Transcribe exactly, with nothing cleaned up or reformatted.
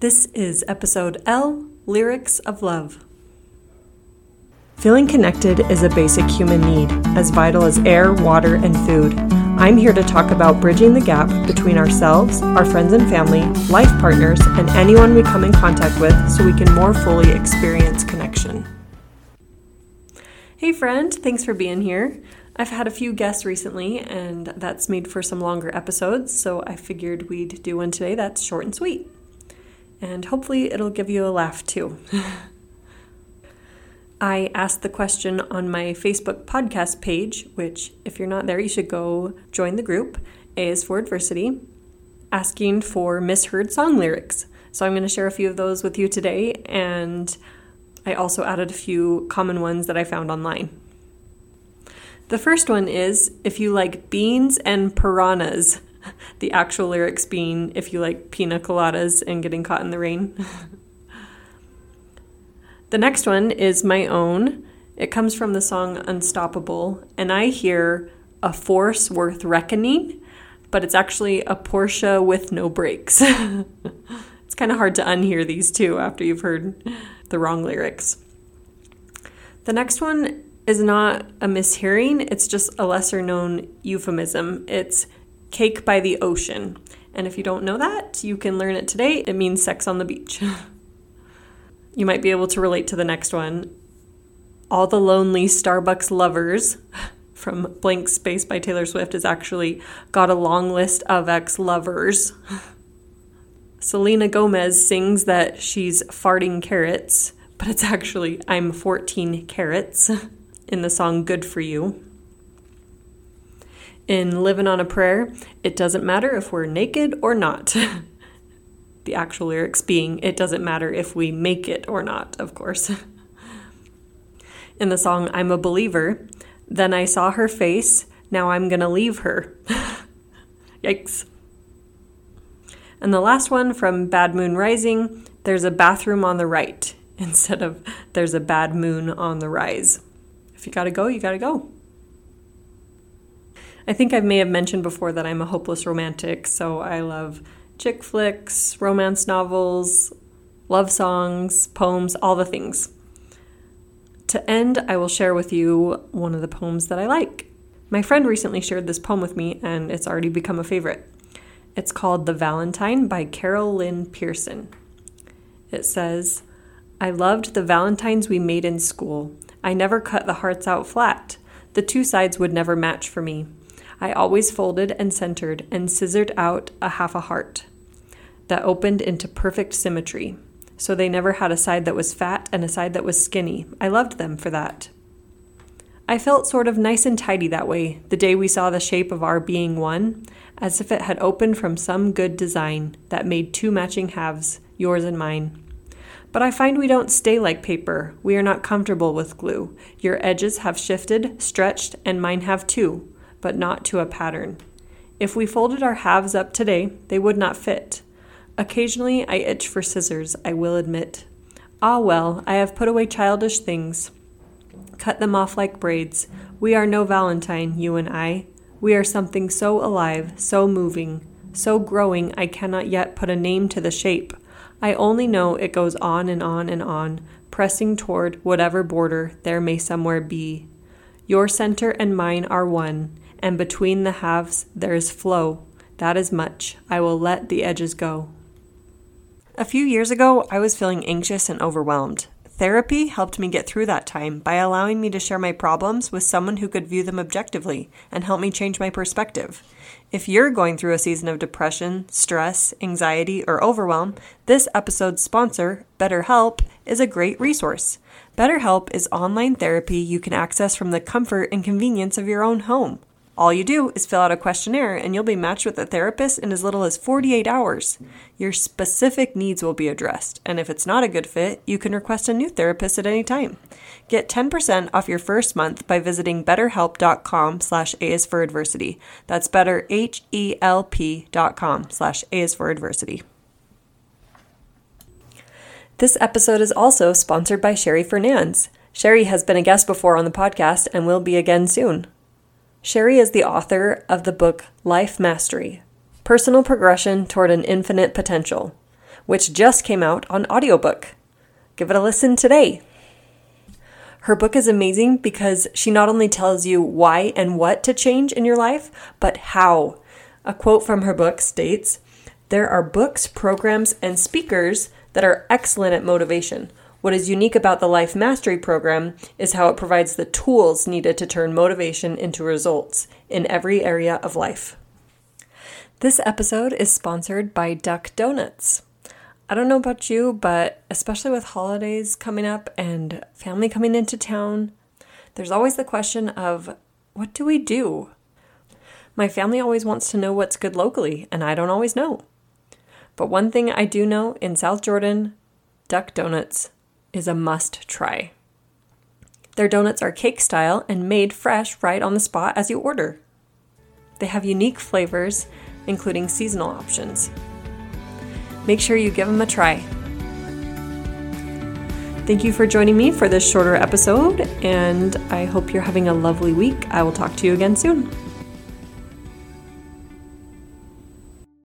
This is episode L, Lyrics of Love. Feeling connected is a basic human need, as vital as air, water, and food. I'm here to talk about bridging the gap between ourselves, our friends and family, life partners, and anyone we come in contact with so we can more fully experience connection. Hey friend, thanks for being here. I've had a few guests recently, and that's made for some longer episodes, so I figured we'd do one today that's short and sweet. And hopefully it'll give you a laugh too. I asked the question on my Facebook podcast page, which if you're not there, you should go join the group, A is for Adversity, asking for misheard song lyrics. So I'm going to share a few of those with you today, and I also added a few common ones that I found online. The first one is, if you like beans and piranhas, the actual lyrics being, if you like pina coladas and getting caught in the rain. The next one is my own. It comes from the song Unstoppable, and I hear a force worth reckoning, but it's actually a Porsche with no brakes. It's kind of hard to unhear these two after you've heard the wrong lyrics. The next one is not a mishearing, it's just a lesser known euphemism. It's Cake by the Ocean, and if you don't know that, you can learn it today. It means sex on the beach. You might be able to relate to the next one. All the lonely Starbucks lovers from Blank Space by Taylor Swift is actually got a long list of ex-lovers. Selena Gomez sings that she's farting carrots, but it's actually I'm fourteen carrots in the song Good For You. In Living on a Prayer, it doesn't matter if we're naked or not. The actual lyrics being, it doesn't matter if we make it or not, of course. In the song, I'm a Believer, then I saw her face, now I'm gonna leave her. Yikes. And the last one from Bad Moon Rising, there's a bathroom on the right, instead of there's a bad moon on the rise. If you gotta go, you gotta go. I think I may have mentioned before that I'm a hopeless romantic, so I love chick flicks, romance novels, love songs, poems, all the things. To end, I will share with you one of the poems that I like. My friend recently shared this poem with me, and it's already become a favorite. It's called The Valentine by Carol Lynn Pearson. It says, I loved the valentines we made in school. I never cut the hearts out flat. The two sides would never match for me. I always folded and centered and scissored out a half a heart that opened into perfect symmetry. So they never had a side that was fat and a side that was skinny. I loved them for that. I felt sort of nice and tidy that way, the day we saw the shape of our being one, as if it had opened from some good design that made two matching halves, yours and mine. But I find we don't stay like paper. We are not comfortable with glue. Your edges have shifted, stretched, and mine have too, but not to a pattern. If we folded our halves up today, they would not fit. Occasionally, I itch for scissors, I will admit. Ah well, I have put away childish things. Cut them off like braids. We are no valentine, you and I. We are something so alive, so moving, so growing I cannot yet put a name to the shape. I only know it goes on and on and on, pressing toward whatever border there may somewhere be. Your center and mine are one, and between the halves there is flow. That is much. I will let the edges go. A few years ago, I was feeling anxious and overwhelmed. Therapy helped me get through that time by allowing me to share my problems with someone who could view them objectively and help me change my perspective. If you're going through a season of depression, stress, anxiety, or overwhelm, this episode's sponsor, BetterHelp, is a great resource. BetterHelp is online therapy you can access from the comfort and convenience of your own home. All you do is fill out a questionnaire and you'll be matched with a therapist in as little as forty-eight hours. Your specific needs will be addressed, and if it's not a good fit, you can request a new therapist at any time. Get ten percent off your first month by visiting betterhelp.com slash A is for Adversity. That's better, H-E-L-P dot com slash A is for Adversity. This episode is also sponsored by Sherry Fernandes. Sherry has been a guest before on the podcast and will be again soon. Sherry is the author of the book Life Mastery, Personal Progression Toward an Infinite Potential, which just came out on audiobook. Give it a listen today. Her book is amazing because she not only tells you why and what to change in your life, but how. A quote from her book states, "There are books, programs, and speakers that are excellent at motivation. What is unique about the Life Mastery program is how it provides the tools needed to turn motivation into results in every area of life." This episode is sponsored by Duck Donuts. I don't know about you, but especially with holidays coming up and family coming into town, there's always the question of, what do we do? My family always wants to know what's good locally, and I don't always know. But one thing I do know in South Jordan, Duck Donuts is a must try. Their donuts are cake style and made fresh right on the spot as you order. They have unique flavors, including seasonal options. Make sure you give them a try. Thank you for joining me for this shorter episode, and I hope you're having a lovely week. I will talk to you again soon.